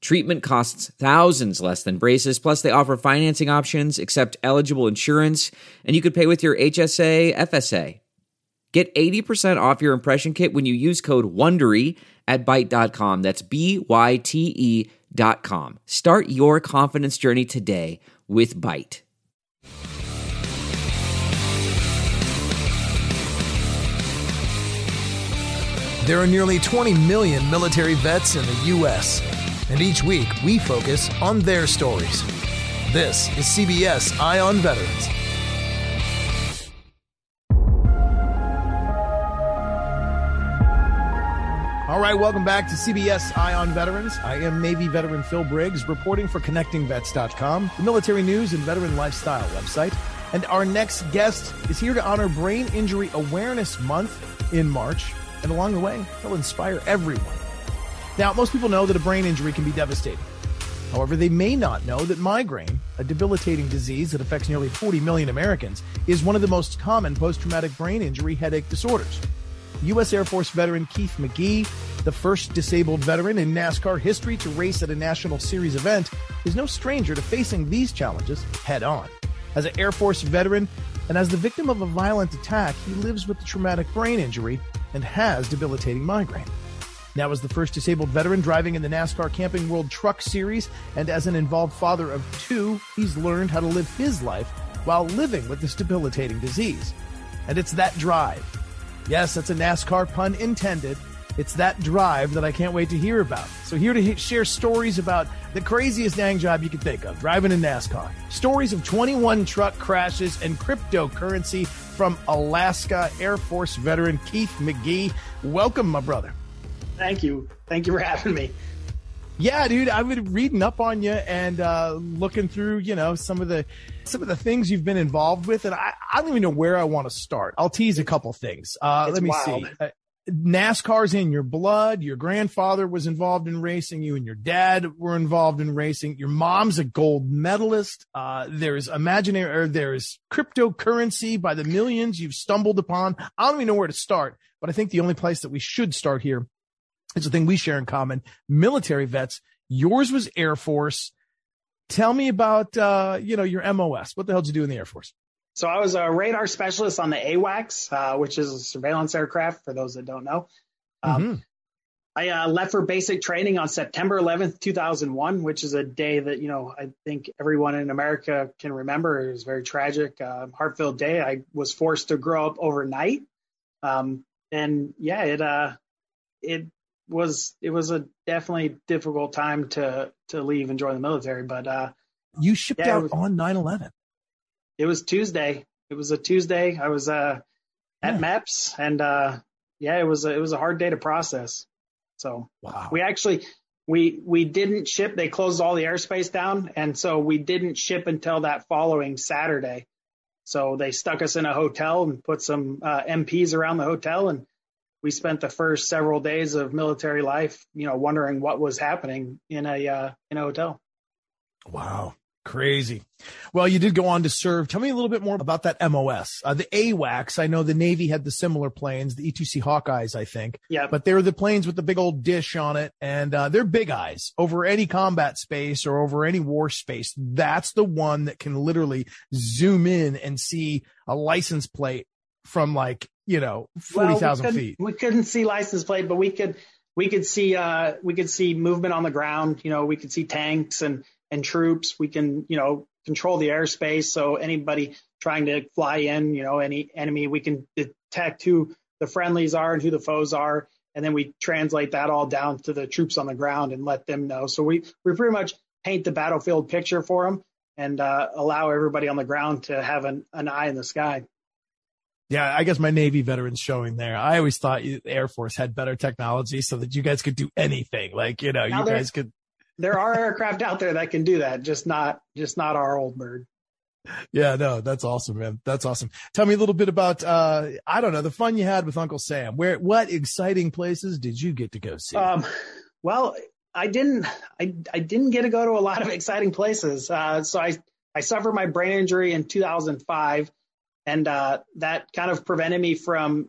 Treatment costs thousands less than braces, plus they offer financing options, accept eligible insurance, and you could pay with your HSA, FSA. Get 80% off your impression kit when you use code WONDERY at Byte.com. That's Byte.com. Start your confidence journey today with Byte. There are nearly 20 million military vets in the U.S., and each week, we focus on their stories. This is CBS Eye on Veterans. All right, welcome back to CBS Eye on Veterans. I am Navy veteran Phil Briggs, reporting for ConnectingVets.com, the military news and veteran lifestyle website. And our next guest is here to honor Brain Injury Awareness Month in March. And along the way, he'll inspire everyone. Now, most people know that a brain injury can be devastating. However, they may not know that migraine, a debilitating disease that affects nearly 40 million Americans, is one of the most common post-traumatic brain injury headache disorders. U.S. Air Force veteran Keith McGee, the first disabled veteran in NASCAR history to race at a national series event, is no stranger to facing these challenges head-on. As an Air Force veteran and as the victim of a violent attack, he lives with the traumatic brain injury and has debilitating migraine. Now, as the first disabled veteran driving in the NASCAR Camping World Truck Series, and as an involved father of two, he's learned how to live his life while living with this debilitating disease. And it's that drive. Yes, that's a NASCAR pun intended. It's that drive that I can't wait to hear about. So here to share stories about the craziest dang job you could think of, driving in NASCAR. Stories of 21 truck crashes and cryptocurrency from Alaska Air Force veteran Keith McGee. Welcome, my brother. Thank you. Thank you for having me. Yeah, dude, I've been reading up on you and looking through, you know, some of the things you've been involved with. And I don't even know where I want to start. I'll tease a couple things. Let me see. NASCAR's in your blood. Your grandfather was involved in racing. You and your dad were involved in racing. Your mom's a gold medalist. There's cryptocurrency by the millions you've stumbled upon. I don't even know where to start, but I think the only place that we should start here is the thing we share in common: military vets. Yours was Air Force. Tell me about, your MOS. What the hell did you do in the Air Force? So I was a radar specialist on the AWACS, which is a surveillance aircraft, for those that don't know. I left for basic training on September 11th, 2001, which is a day that, you know, I think everyone in America can remember. It was a very tragic, heart-filled day. I was forced to grow up overnight. It was a definitely difficult time to leave and join the military. But you shipped out on 9/11. It was Tuesday. It was a Tuesday. I was at MEPS, and it was a hard day to process. So wow. we didn't ship. They closed all the airspace down, and so we didn't ship until that following Saturday. So they stuck us in a hotel and put some MPs around the hotel, and we spent the first several days of military life, you know, wondering what was happening in a hotel. Wow. Crazy. Well, you did go on to serve. Tell me a little bit more about that MOS, the AWACS. I know the Navy had the similar planes, the E2C Hawkeyes, I think. Yeah. But they were the planes with the big old dish on it, and they're big eyes over any combat space or over any war space. That's the one that can literally zoom in and see a license plate from 40,000 feet. We couldn't see license plate, but we could see movement on the ground. We could see tanks and troops. We can, control the airspace. So anybody trying to fly in, any enemy, we can detect who the friendlies are and who the foes are. And then we translate that all down to the troops on the ground and let them know. So we pretty much paint the battlefield picture for them and allow everybody on the ground to have an eye in the sky. Yeah, I guess my Navy veterans showing there. I always thought the Air Force had better technology so that you guys could do anything. You guys could. There are aircraft out there that can do that, just not our old bird. Yeah, no, that's awesome, man. That's awesome. Tell me a little bit about, the fun you had with Uncle Sam. What exciting places did you get to go see? Well, I didn't get to go to a lot of exciting places. So I suffered my brain injury in 2005. And that kind of prevented me from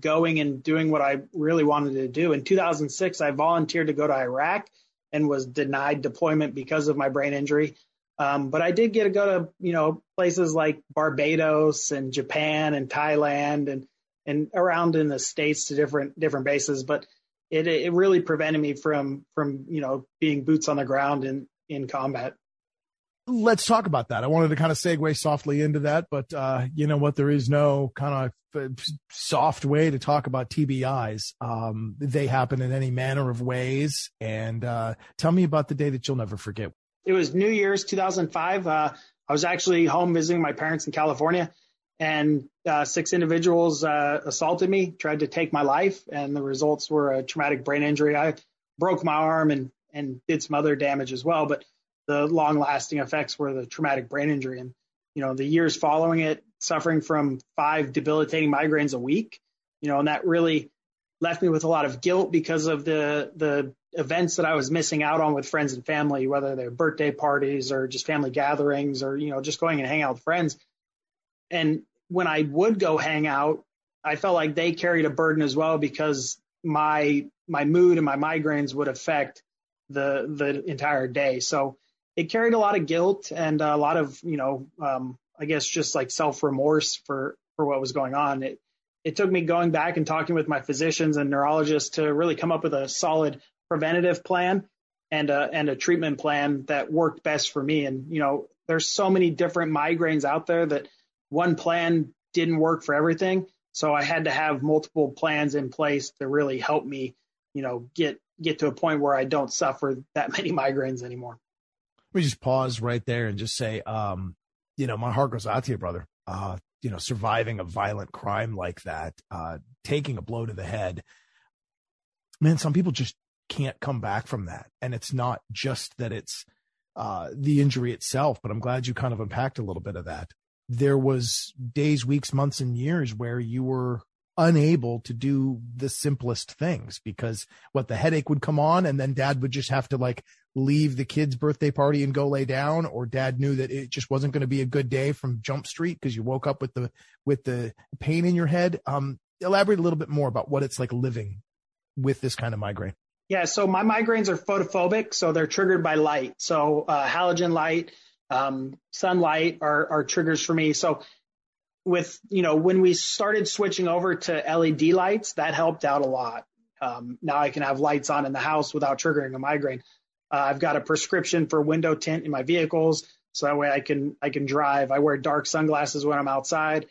going and doing what I really wanted to do. In 2006, I volunteered to go to Iraq and was denied deployment because of my brain injury. But I did get to go to, places like Barbados and Japan and Thailand and around in the States to different bases. But it really prevented me from being boots on the ground in combat. Let's talk about that. I wanted to kind of segue softly into that, but you know what? There is no kind of soft way to talk about TBIs. They happen in any manner of ways. And tell me about the day that you'll never forget. It was New Year's 2005. I was actually home visiting my parents in California, and six individuals assaulted me, tried to take my life, and the results were a traumatic brain injury. I broke my arm and did some other damage as well, but the long-lasting effects were the traumatic brain injury. And, the years following it, suffering from 5 debilitating migraines a week, and that really left me with a lot of guilt because of the events that I was missing out on with friends and family, whether they're birthday parties or just family gatherings or, just going and hang out with friends. And when I would go hang out, I felt like they carried a burden as well because my mood and my migraines would affect the entire day. So it carried a lot of guilt and a lot of, I guess just like self-remorse for what was going on. It took me going back and talking with my physicians and neurologists to really come up with a solid preventative plan and a treatment plan that worked best for me. And, there's so many different migraines out there that one plan didn't work for everything. So I had to have multiple plans in place to really help me, get to a point where I don't suffer that many migraines anymore. Let me just pause right there and just say, my heart goes out to you, brother. Surviving a violent crime like that, taking a blow to the head, man, some people just can't come back from that. And it's not just that it's the injury itself, but I'm glad you kind of unpacked a little bit of that. There was days, weeks, months, and years where you were unable to do the simplest things because the headache would come on, and then dad would just have to leave the kid's birthday party and go lay down, or dad knew that it just wasn't going to be a good day from Jump Street because you woke up with the pain in your head. Elaborate a little bit more about what it's like living with this kind of migraine. Yeah. So my migraines are photophobic. So they're triggered by light. So halogen light, sunlight are triggers for me. So with, when we started switching over to LED lights, that helped out a lot. Now I can have lights on in the house without triggering a migraine. I've got a prescription for window tint in my vehicles, so that way I can drive. I wear dark sunglasses when I'm outside.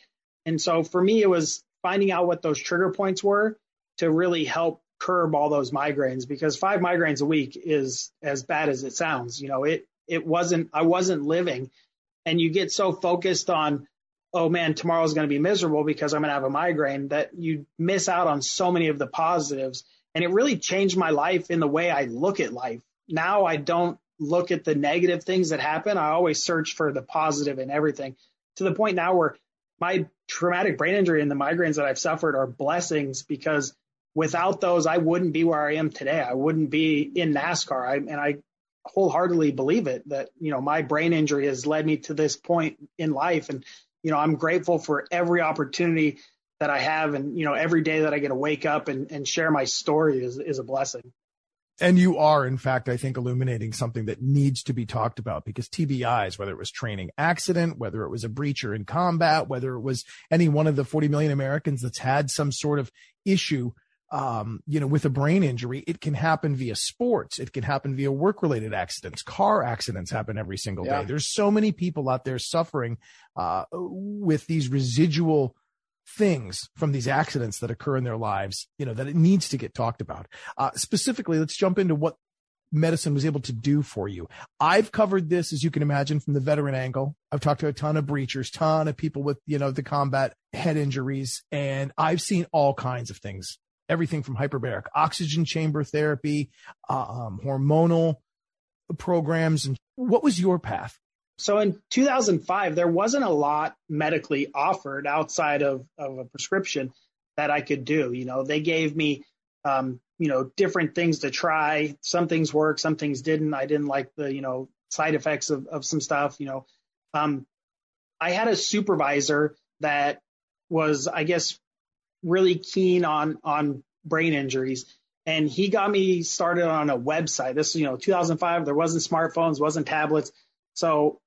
And so for me, it was finding out what those trigger points were to really help curb all those migraines, because 5 migraines a week is as bad as it sounds. I wasn't living, and you get so focused on, oh man, tomorrow's going to be miserable because I'm going to have a migraine, that you miss out on so many of the positives. And it really changed my life in the way I look at life. Now I don't look at the negative things that happen. I always search for the positive in everything, to the point now where my traumatic brain injury and the migraines that I've suffered are blessings, because without those, I wouldn't be where I am today. I wouldn't be in NASCAR. I wholeheartedly believe it, that, you know, my brain injury has led me to this point in life. And, you know, I'm grateful for every opportunity that I have. And, you know, every day that I get to wake up and share my story is a blessing. And you are, in fact, I think, illuminating something that needs to be talked about, because TBIs, whether it was training accident, whether it was a breach or in combat, whether it was any one of the 40 million Americans that's had some sort of issue, you know, with a brain injury, it can happen via sports. It can happen via work-related accidents. Car accidents happen every single day. There's so many people out there suffering with these residual things from these accidents that occur in their lives, you know, that it needs to get talked about. Specifically, let's jump into what medicine was able to do for you. I've covered this, as you can imagine, from the veteran angle. I've talked to a ton of breachers, ton of people with, you know, the combat head injuries, and I've seen all kinds of things, everything from hyperbaric oxygen chamber therapy, hormonal programs. And what was your path? So in 2005, there wasn't a lot medically offered outside of a prescription that I could do. You know, they gave me, you know, different things to try. Some things worked, some things didn't. I didn't like the, you know, side effects of some stuff, you know. I had a supervisor that was, I guess, really keen on brain injuries. And he got me started on a website. This is, you know, 2005, there wasn't smartphones, wasn't tablets. So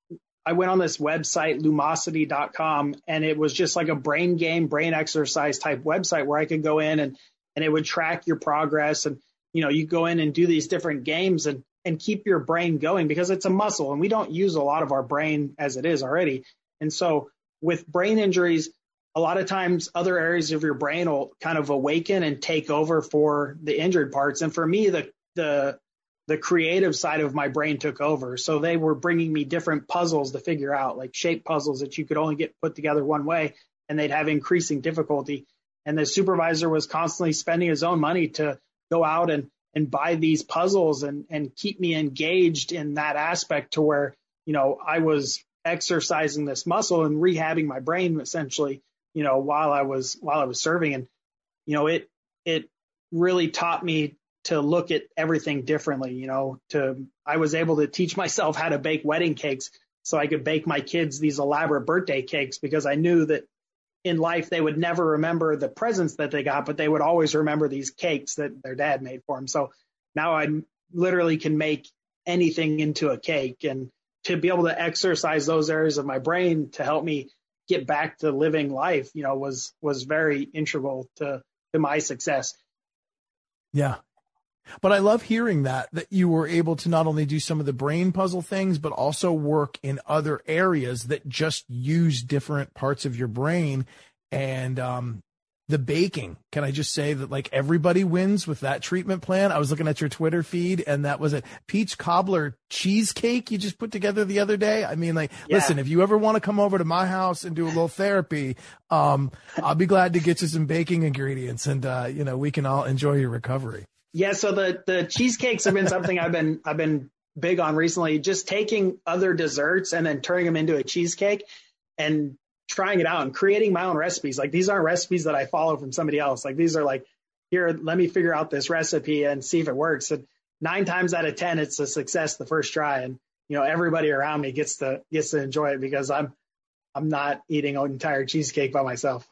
I went on this website, Lumosity.com, and it was just like a brain game, brain exercise type website where I could go in and it would track your progress. And, you know, you go in and do these different games and keep your brain going, because it's a muscle and we don't use a lot of our brain as it is already. And so with brain injuries, a lot of times other areas of your brain will kind of awaken and take over for the injured parts. And for me, the creative side of my brain took over. So they were bringing me different puzzles to figure out, like shape puzzles that you could only get put together one way, and they'd have increasing difficulty. And the supervisor was constantly spending his own money to go out and buy these puzzles and keep me engaged in that aspect to where, you know, I was exercising this muscle and rehabbing my brain essentially, you know, while I was serving. And, you know, it really taught me to look at everything differently, you know, I was able to teach myself how to bake wedding cakes so I could bake my kids these elaborate birthday cakes, because I knew that in life they would never remember the presents that they got, but they would always remember these cakes that their dad made for them. So now I literally can make anything into a cake, and to be able to exercise those areas of my brain to help me get back to living life, you know, was very integral to my success. Yeah. But I love hearing that you were able to not only do some of the brain puzzle things, but also work in other areas that just use different parts of your brain. And the baking, can I just say that, like, everybody wins with that treatment plan. I was looking at your Twitter feed, and that was a peach cobbler cheesecake you just put together the other day. I mean, like, listen, if you ever want to come over to my house and do a little therapy, I'll be glad to get you some baking ingredients, and, you know, we can all enjoy your recovery. Yeah, so the cheesecakes have been something I've been big on recently, just taking other desserts and then turning them into a cheesecake and trying it out and creating my own recipes. Like, these aren't recipes that I follow from somebody else. Like, these are like, here, let me figure out this recipe and see if it works. And 9 times out of 10, it's a success the first try. And, you know, everybody around me gets to enjoy it, because I'm not eating an entire cheesecake by myself.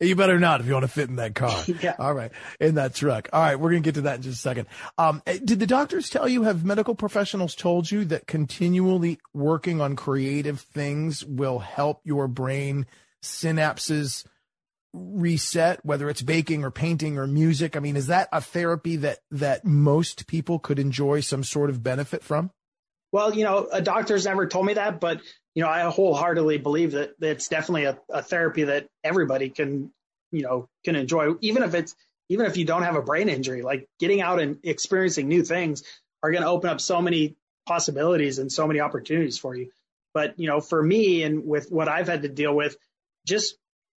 You better not if you want to fit in that car. Yeah. All right. In that truck. All right. We're going to get to that in just a second. Did the doctors tell you, have medical professionals told you that continually working on creative things will help your brain synapses reset, whether it's baking or painting or music? I mean, is that a therapy that most people could enjoy some sort of benefit from? Well, you know, a doctor's never told me that, but, you know, I wholeheartedly believe that it's definitely a therapy that everybody can, you know, can enjoy, even if you don't have a brain injury. Like, getting out and experiencing new things are going to open up so many possibilities and so many opportunities for you. But, you know, for me, and with what I've had to deal with, just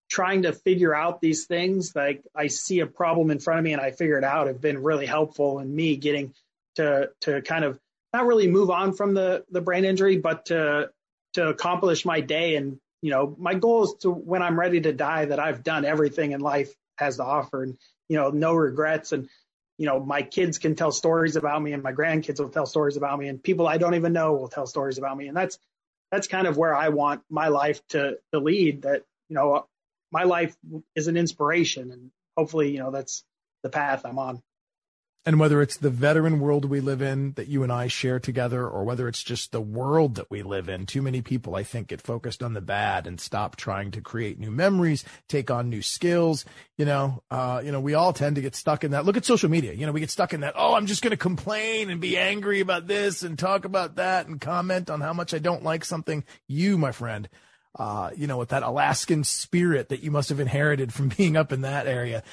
trying to figure out these things, like, I see a problem in front of me and I figure it out, have been really helpful in me getting to kind of not really move on from the brain injury, but to accomplish my day. And, you know, my goal is to, when I'm ready to die, that I've done everything in life has to offer, and, you know, no regrets. And, you know, my kids can tell stories about me and my grandkids will tell stories about me and people I don't even know will tell stories about me. And that's kind of where I want my life to lead, that, you know, my life is an inspiration, and hopefully, you know, that's the path I'm on. And whether it's the veteran world we live in that you and I share together, or whether it's just the world that we live in, too many people, I think, get focused on the bad and stop trying to create new memories, take on new skills. You know, we all tend to get stuck in that. Look at social media. You know, we get stuck in that. Oh, I'm just going to complain and be angry about this and talk about that and comment on how much I don't like something. You, my friend, you know, with that Alaskan spirit that you must have inherited from being up in that area.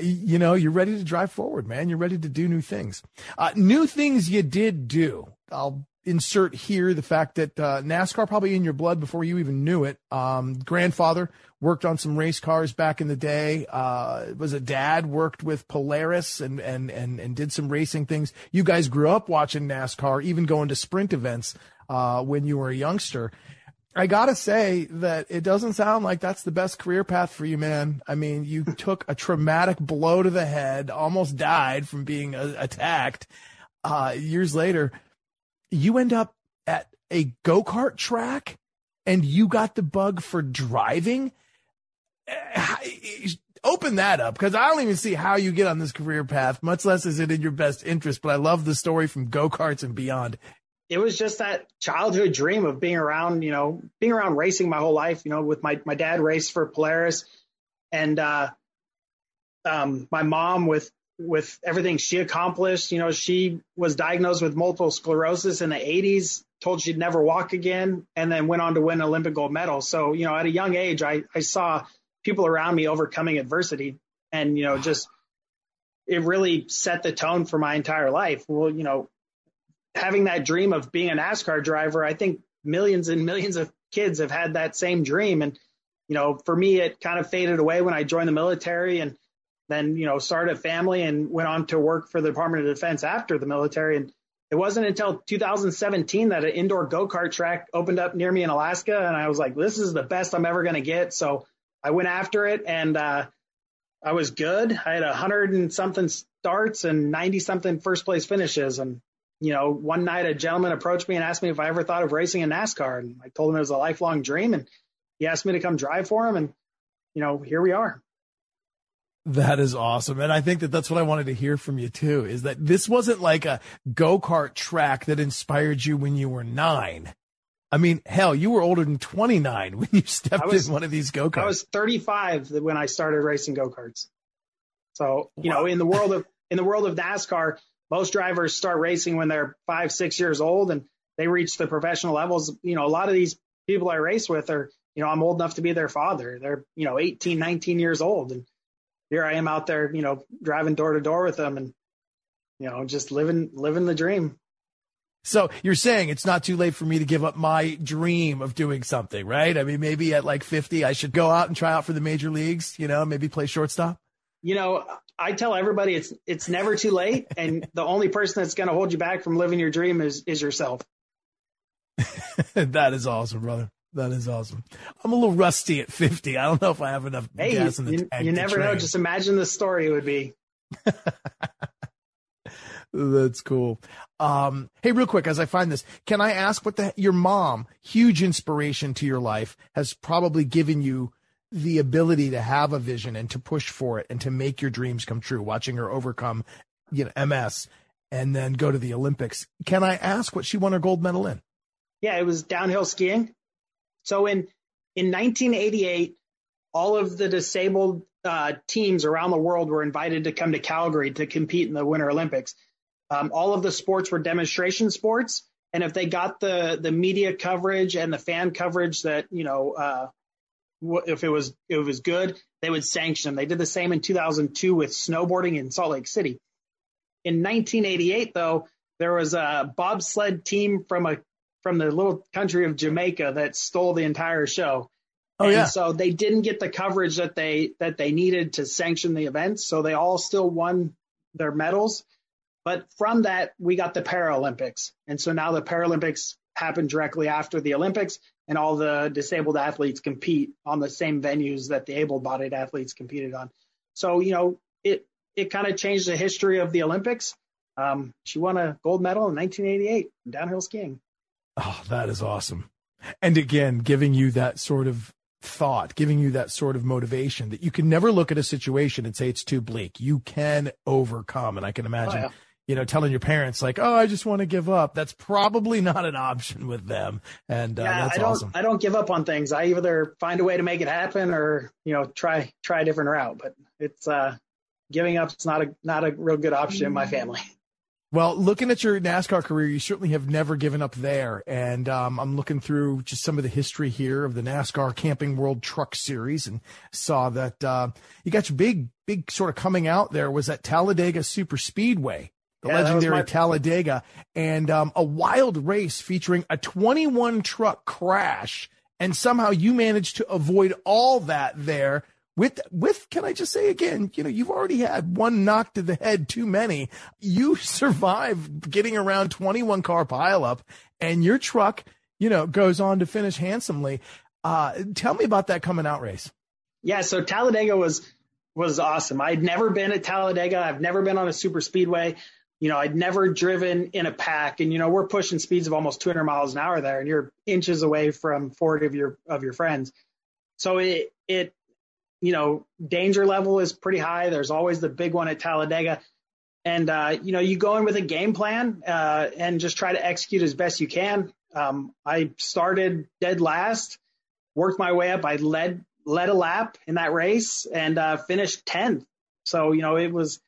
You know, you're ready to drive forward, man. You're ready to do new things. New things you did do. I'll insert here the fact that NASCAR probably in your blood before you even knew it. Grandfather worked on some race cars back in the day. Was a dad, worked with Polaris and did some racing things. You guys grew up watching NASCAR, even going to sprint events when you were a youngster. I got to say that it doesn't sound like that's the best career path for you, man. I mean, you took a traumatic blow to the head, almost died from being attacked. Years later, you end up at a go-kart track and you got the bug for driving. Open that up, because I don't even see how you get on this career path, much less is it in your best interest. But I love the story from go-karts and beyond. It was just that childhood dream of being around, you know, being around racing my whole life, you know, with my dad raced for Polaris, and my mom with everything she accomplished. You know, she was diagnosed with multiple sclerosis in the 80s, told she'd never walk again, and then went on to win Olympic gold medal. So, you know, at a young age, I saw people around me overcoming adversity, and, you know, just it really set the tone for my entire life. Well, you know, having that dream of being a NASCAR driver, I think millions and millions of kids have had that same dream. And, you know, for me, it kind of faded away when I joined the military and then, you know, started a family and went on to work for the Department of Defense after the military. And it wasn't until 2017 that an indoor go-kart track opened up near me in Alaska. And I was like, this is the best I'm ever going to get. So I went after it, and I was good. I had 100-something starts and 90-something first place finishes. And, you know, one night a gentleman approached me and asked me if I ever thought of racing in NASCAR. And I told him it was a lifelong dream, and he asked me to come drive for him. And, you know, here we are. That is awesome. And I think that that's what I wanted to hear from you too, is that this wasn't like a go-kart track that inspired you when you were 9. I mean, hell, you were older than 29 when you stepped in one of these go-karts. I was 35 when I started racing go-karts. So, you know, in the world of NASCAR, most drivers start racing when they're 5-6 years old, and they reach the professional levels. You know, a lot of these people I race with are, you know, I'm old enough to be their father. They're, you know, 18, 19 years old. And here I am out there, you know, driving door to door with them and, you know, just living the dream. So you're saying it's not too late for me to give up my dream of doing something, right? I mean, maybe at like 50, I should go out and try out for the major leagues, you know, maybe play shortstop. You know, I tell everybody it's never too late, and the only person that's going to hold you back from living your dream is yourself. That is awesome, brother. That is awesome. I'm a little rusty at 50. I don't know if I have enough gas in the tank. You never know. Just imagine the story it would be. That's cool. Hey, real quick, as I find this, can I ask your mom, huge inspiration to your life, has probably given you the ability to have a vision and to push for it and to make your dreams come true, watching her overcome, you know, MS and then go to the Olympics. Can I ask what she won her gold medal in? Yeah, it was downhill skiing. So in 1988, all of the disabled teams around the world were invited to come to Calgary to compete in the Winter Olympics. All of the sports were demonstration sports. And if they got the media coverage and the fan coverage that, you know, if it was good, they would sanction them. They did the same in 2002 with snowboarding in Salt Lake City. In 1988, though, there was a bobsled team from the little country of Jamaica that stole the entire show. Oh, yeah. And so they didn't get the coverage that they needed to sanction the events. So they all still won their medals. But from that, we got the Paralympics. And so now the Paralympics happen directly after the Olympics, and all the disabled athletes compete on the same venues that the able-bodied athletes competed on. So, you know, it it kind of changed the history of the Olympics. She won a gold medal in 1988 in downhill skiing. Oh, that is awesome. And again, giving you that sort of thought, giving you that sort of motivation that you can never look at a situation and say it's too bleak. You can overcome. And I can imagine, you know, telling your parents like, oh, I just want to give up. That's probably not an option with them. And that's awesome. I don't give up on things. I either find a way to make it happen or, you know, try a different route. But it's giving up is not a real good option in my family. Well, looking at your NASCAR career, you certainly have never given up there. And I'm looking through just some of the history here of the NASCAR Camping World Truck Series and saw that you got your big sort of coming out there was at Talladega Super Speedway, the legendary Talladega, and a wild race featuring a 21-truck crash. And somehow you managed to avoid all that there. With, can I just say again, you know, you've already had one knock to the head too many. You survive getting around 21 car pileup, and your truck, you know, goes on to finish handsomely. Tell me about that coming out race. Yeah, so Talladega was awesome. I'd never been at Talladega. I've never been on a super speedway. You know, I'd never driven in a pack, and you know, we're pushing speeds of almost 200 miles an hour there, and you're inches away from 40 of your friends. So it you know, danger level is pretty high. There's always the big one at Talladega. And, you know, you go in with a game plan and just try to execute as best you can. I started dead last, worked my way up. I led a lap in that race and finished 10th. So, you know, it was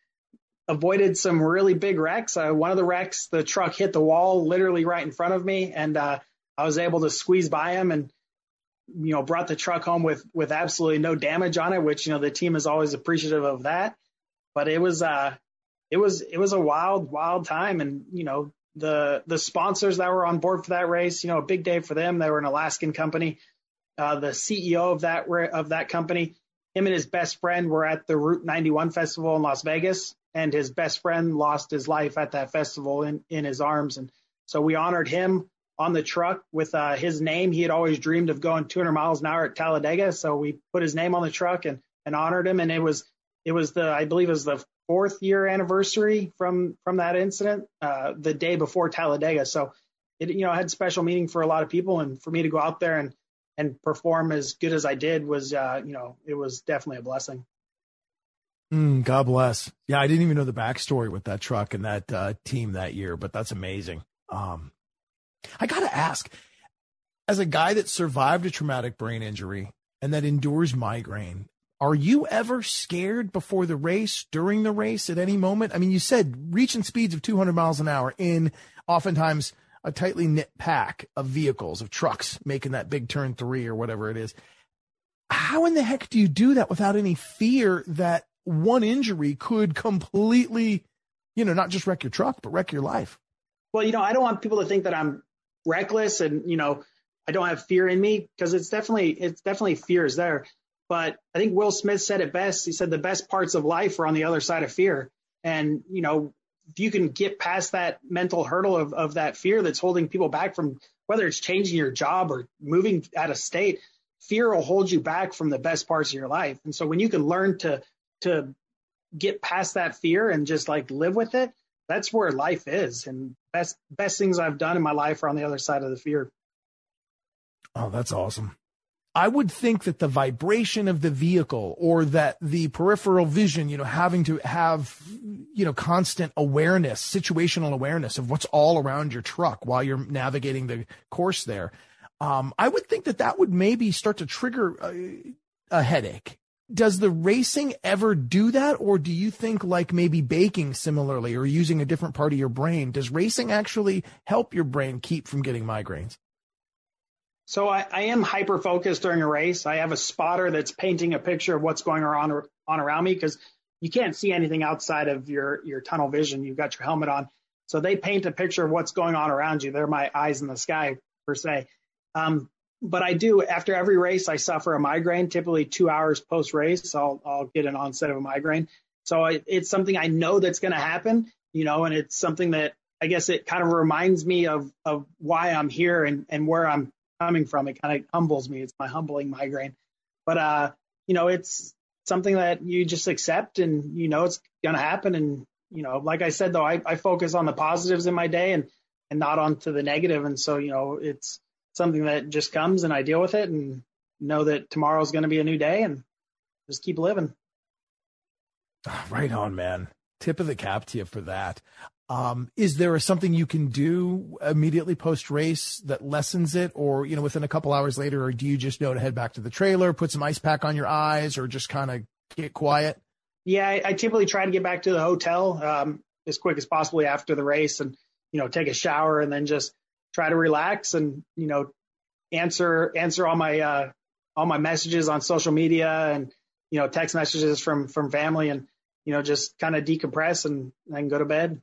avoided some really big wrecks. One of the wrecks, the truck hit the wall literally right in front of me. And I was able to squeeze by him and, you know, brought the truck home with absolutely no damage on it, which, you know, the team is always appreciative of that. But it was a wild time. And, you know, the sponsors that were on board for that race, you know, a big day for them. They were an Alaskan company. The CEO of that company, him and his best friend were at the Route 91 Festival in Las Vegas, and his best friend lost his life at that festival in his arms. And so we honored him on the truck with his name. He had always dreamed of going 200 miles an hour at Talladega. So we put his name on the truck and honored him. And it was the 4th year anniversary from that incident, the day before Talladega. So it, you know, had special meaning for a lot of people, and for me to go out there and perform as good as I did was, you know, it was definitely a blessing. God bless. Yeah. I didn't even know the backstory with that truck and that team that year, but that's amazing. I got to ask, as a guy that survived a traumatic brain injury and that endures migraine, are you ever scared before the race, during the race, at any moment? I mean, you said reaching speeds of 200 miles an hour in oftentimes a tightly knit pack of vehicles, of trucks, making that big turn 3 or whatever it is. How in the heck do you do that without any fear that one injury could completely, you know, not just wreck your truck, but wreck your life? Well, you know, I don't want people to think that I'm reckless and, you know, I don't have fear in me, because it's definitely fear is there. But I think Will Smith said it best. He said the best parts of life are on the other side of fear. And, you know, if you can get past that mental hurdle of that fear that's holding people back from, whether it's changing your job or moving out of state, fear will hold you back from the best parts of your life. And so when you can learn to get past that fear and just like live with it, that's where life is. And best things I've done in my life are on the other side of the fear. Oh, that's awesome. I would think that the vibration of the vehicle, or that the peripheral vision, you know, having to have, you know, constant awareness, situational awareness of what's all around your truck while you're navigating the course there. I would think that would maybe start to trigger a headache. Does the racing ever do that? Or do you think, like maybe baking similarly, or using a different part of your brain, does racing actually help your brain keep from getting migraines? So I am hyper-focused during a race. I have a spotter that's painting a picture of what's going on around me, because you can't see anything outside of your tunnel vision. You've got your helmet on. So they paint a picture of what's going on around you. They're my eyes in the sky, per se. But I do, after every race, I suffer a migraine, typically 2 hours post-race. I'll get an onset of a migraine. So it's something I know that's going to happen, you know, and it's something that I guess it kind of reminds me of why I'm here and where I'm coming from. It kind of humbles me. It's my humbling migraine. But, you know, it's something that you just accept and you know it's going to happen. And, you know, like I said, though, I focus on the positives in my day and not onto the negative. And so, you know, it's something that just comes and I deal with it and know that tomorrow is going to be a new day and just keep living. Right on, man. Tip of the cap to you for that. Is there something you can do immediately post race that lessens it, or, you know, within a couple hours later, or do you just know to head back to the trailer, put some ice pack on your eyes, or just kind of get quiet? Yeah, I typically try to get back to the hotel as quick as possible after the race and, you know, take a shower and then just try to relax and, you know, answer all my messages on social media and, you know, text messages from family and, you know, just kind of decompress and go to bed.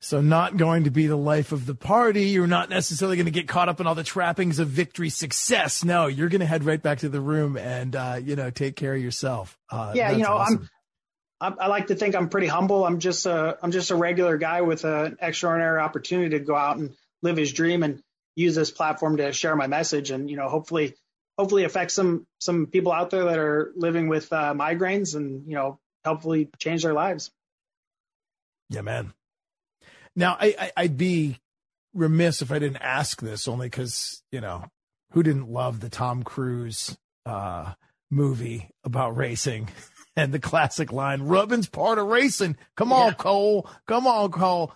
So not going to be the life of the party. You're not necessarily going to get caught up in all the trappings of victory success. No, you're going to head right back to the room and, you know, take care of yourself. Yeah. You know, awesome. I like to think I'm pretty humble. I'm just a regular guy with an extraordinary opportunity to go out and live his dream and use this platform to share my message. And, you know, hopefully affect some people out there that are living with migraines and, you know, hopefully change their lives. Yeah, man. Now, I'd be remiss if I didn't ask this, only because, you know, who didn't love the Tom Cruise movie about racing and the classic line, rubbing's part of racing. Come on, yeah. Cole. Come on, Cole.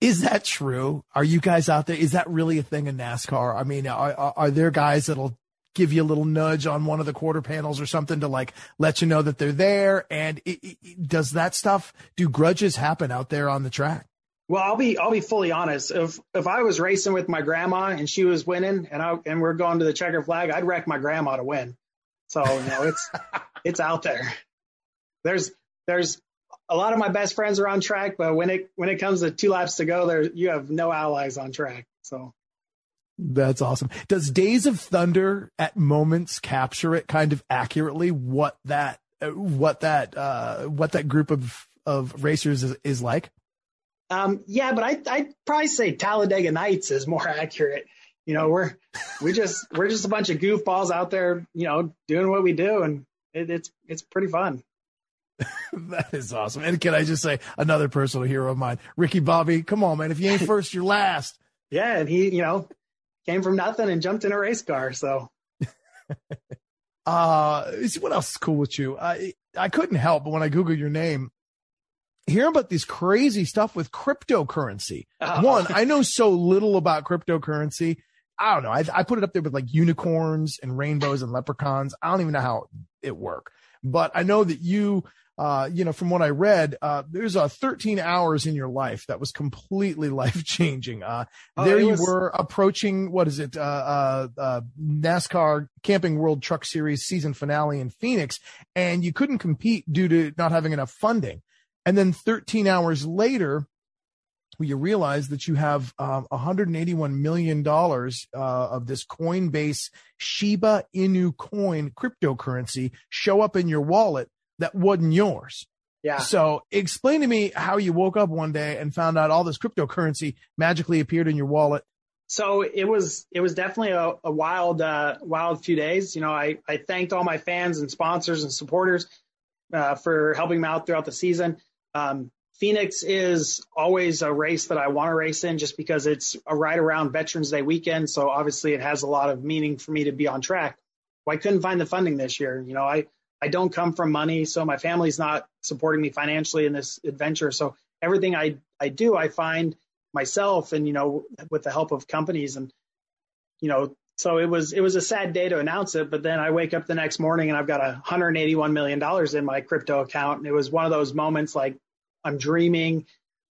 Is that true? Are you guys out there? Is that really a thing in NASCAR? I mean, are there guys that'll give you a little nudge on one of the quarter panels or something to like let you know that they're there? And does that stuff, do grudges happen out there on the track? Well, I'll be fully honest. If I was racing with my grandma and she was winning and we're going to the checkered flag, I'd wreck my grandma to win. So, you know, it's out there. There's a lot of my best friends are on track, but when it comes to 2 laps to go, there you have no allies on track. So that's awesome. Does Days of Thunder at moments capture it kind of accurately what that group of racers is like? Yeah, but I'd probably say Talladega Nights is more accurate. You know, we're just a bunch of goofballs out there, you know, doing what we do, and it's pretty fun. That is awesome. And can I just say another personal hero of mine, Ricky Bobby? Come on, man! If you ain't first, you're last. Yeah, and he, you know, came from nothing and jumped in a race car. So, what else is cool with you? I couldn't help but when I Googled your name, hear about this crazy stuff with cryptocurrency. Uh-oh. One, I know so little about cryptocurrency. I don't know. I put it up there with like unicorns and rainbows and leprechauns. I don't even know how it works. But I know that you, you know, from what I read, there's 13 hours in your life that was completely life changing. You were approaching, what is it? NASCAR Camping World Truck Series season finale in Phoenix, and you couldn't compete due to not having enough funding. And then 13 hours later, you realize that you have $181 million of this Coinbase Shiba Inu coin cryptocurrency show up in your wallet that wasn't yours. Yeah. So explain to me how you woke up one day and found out all this cryptocurrency magically appeared in your wallet. So it was definitely a wild few days. You know, I thanked all my fans and sponsors and supporters for helping me out throughout the season. Phoenix is always a race that I want to race in just because it's right around Veterans Day weekend. So obviously it has a lot of meaning for me to be on track. Well, I couldn't find the funding this year. You know, I don't come from money, so my family's not supporting me financially in this adventure. So everything I do, I find myself and, you know, with the help of companies and, you know, so it was a sad day to announce it, but then I wake up the next morning and I've got $181 million in my crypto account. And it was one of those moments like, I'm dreaming,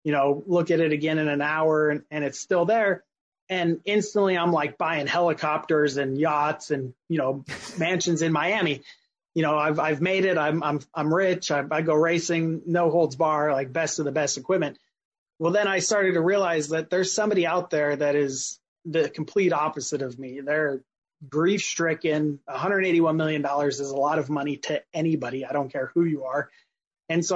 you know, look at it again in an hour and it's still there. And instantly I'm like buying helicopters and yachts and, you know, mansions in Miami. You know, I've made it. I'm rich. I go racing, no holds bar, like best of the best equipment. Well, then I started to realize that there's somebody out there that is the complete opposite of me. They're grief stricken. $181 million is a lot of money to anybody. I don't care who you are. And so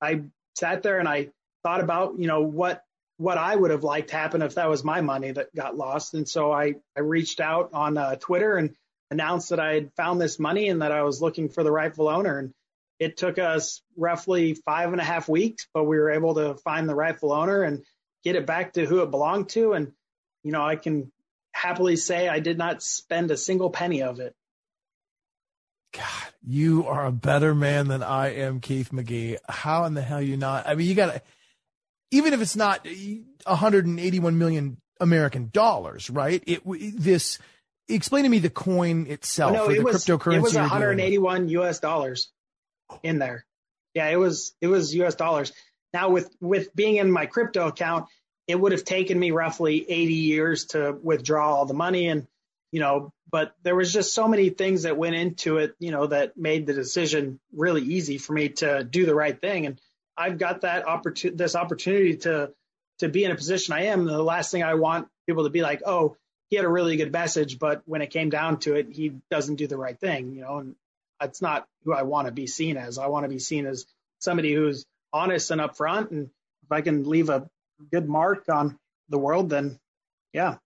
I sat there and I thought about, you know, what I would have liked to happen if that was my money that got lost. And so I reached out on Twitter and announced that I had found this money and that I was looking for the rightful owner. And it took us roughly 5.5 weeks, but we were able to find the rightful owner and get it back to who it belonged to. And, you know, I can happily say I did not spend a single penny of it. God, you are a better man than I am, Keith McGee. How in the hell you not? I mean, you got to, even if it's not $181 million American dollars, right? This, explain to me the coin itself. Oh, no, cryptocurrency. It was $181 in there. Yeah, it was US dollars. Now with being in my crypto account, it would have taken me roughly 80 years to withdraw all the money. And, you know, but there was just so many things that went into it, you know, that made the decision really easy for me to do the right thing. And I've got that opportunity to be in a position I am. The last thing I want people to be like, oh, he had a really good message, but when it came down to it, he doesn't do the right thing, you know, and that's not who I want to be seen as. I want to be seen as somebody who's honest and upfront. And if I can leave a good mark on the world, then yeah.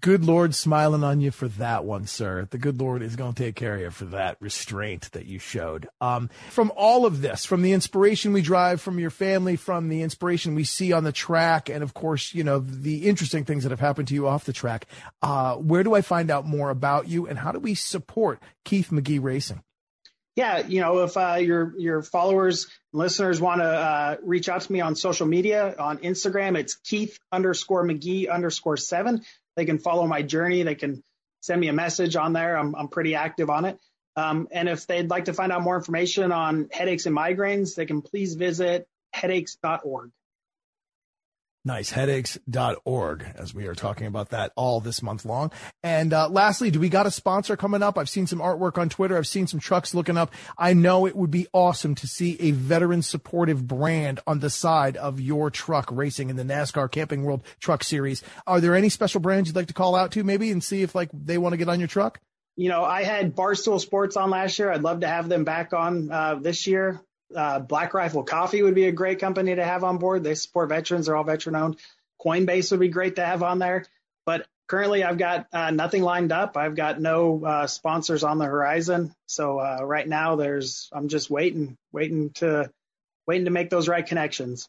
Good Lord smiling on you for that one, sir. The good Lord is going to take care of you for that restraint that you showed. From all of this, from the inspiration we drive from your family, from the inspiration we see on the track, and of course, you know, the interesting things that have happened to you off the track, where do I find out more about you and how do we support Keith McGee Racing? Yeah, you know, if your followers, listeners want to reach out to me on social media, on Instagram, it's Keith_McGee_7. They can follow my journey. They can send me a message on there. I'm pretty active on it. And if they'd like to find out more information on headaches and migraines, they can please visit headaches.org. Nice. Headaches.org, as we are talking about that all this month long. And lastly, do we got a sponsor coming up? I've seen some artwork on Twitter. I've seen some trucks looking up. I know it would be awesome to see a veteran supportive brand on the side of your truck racing in the NASCAR Camping World Truck Series. Are there any special brands you'd like to call out to maybe and see if like they want to get on your truck? You know, I had Barstool Sports on last year. I'd love to have them back on this year. Black Rifle Coffee would be a great company to have on board. They support veterans. They're all veteran owned. Coinbase would be great to have on there. But currently I've got nothing lined up. I've got no sponsors on the horizon. So right now I'm just waiting to make those right connections.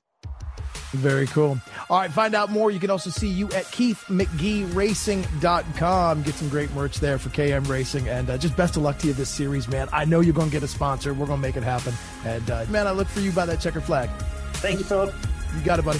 Very cool. All right. Find out more. You can also see you at KeithMcGeeRacing.com. Get some great merch there for KM Racing. And just best of luck to you this series, man. I know you're going to get a sponsor. We're going to make it happen. And, man, I look for you by that checkered flag. Thank you, Philip. You got it, buddy.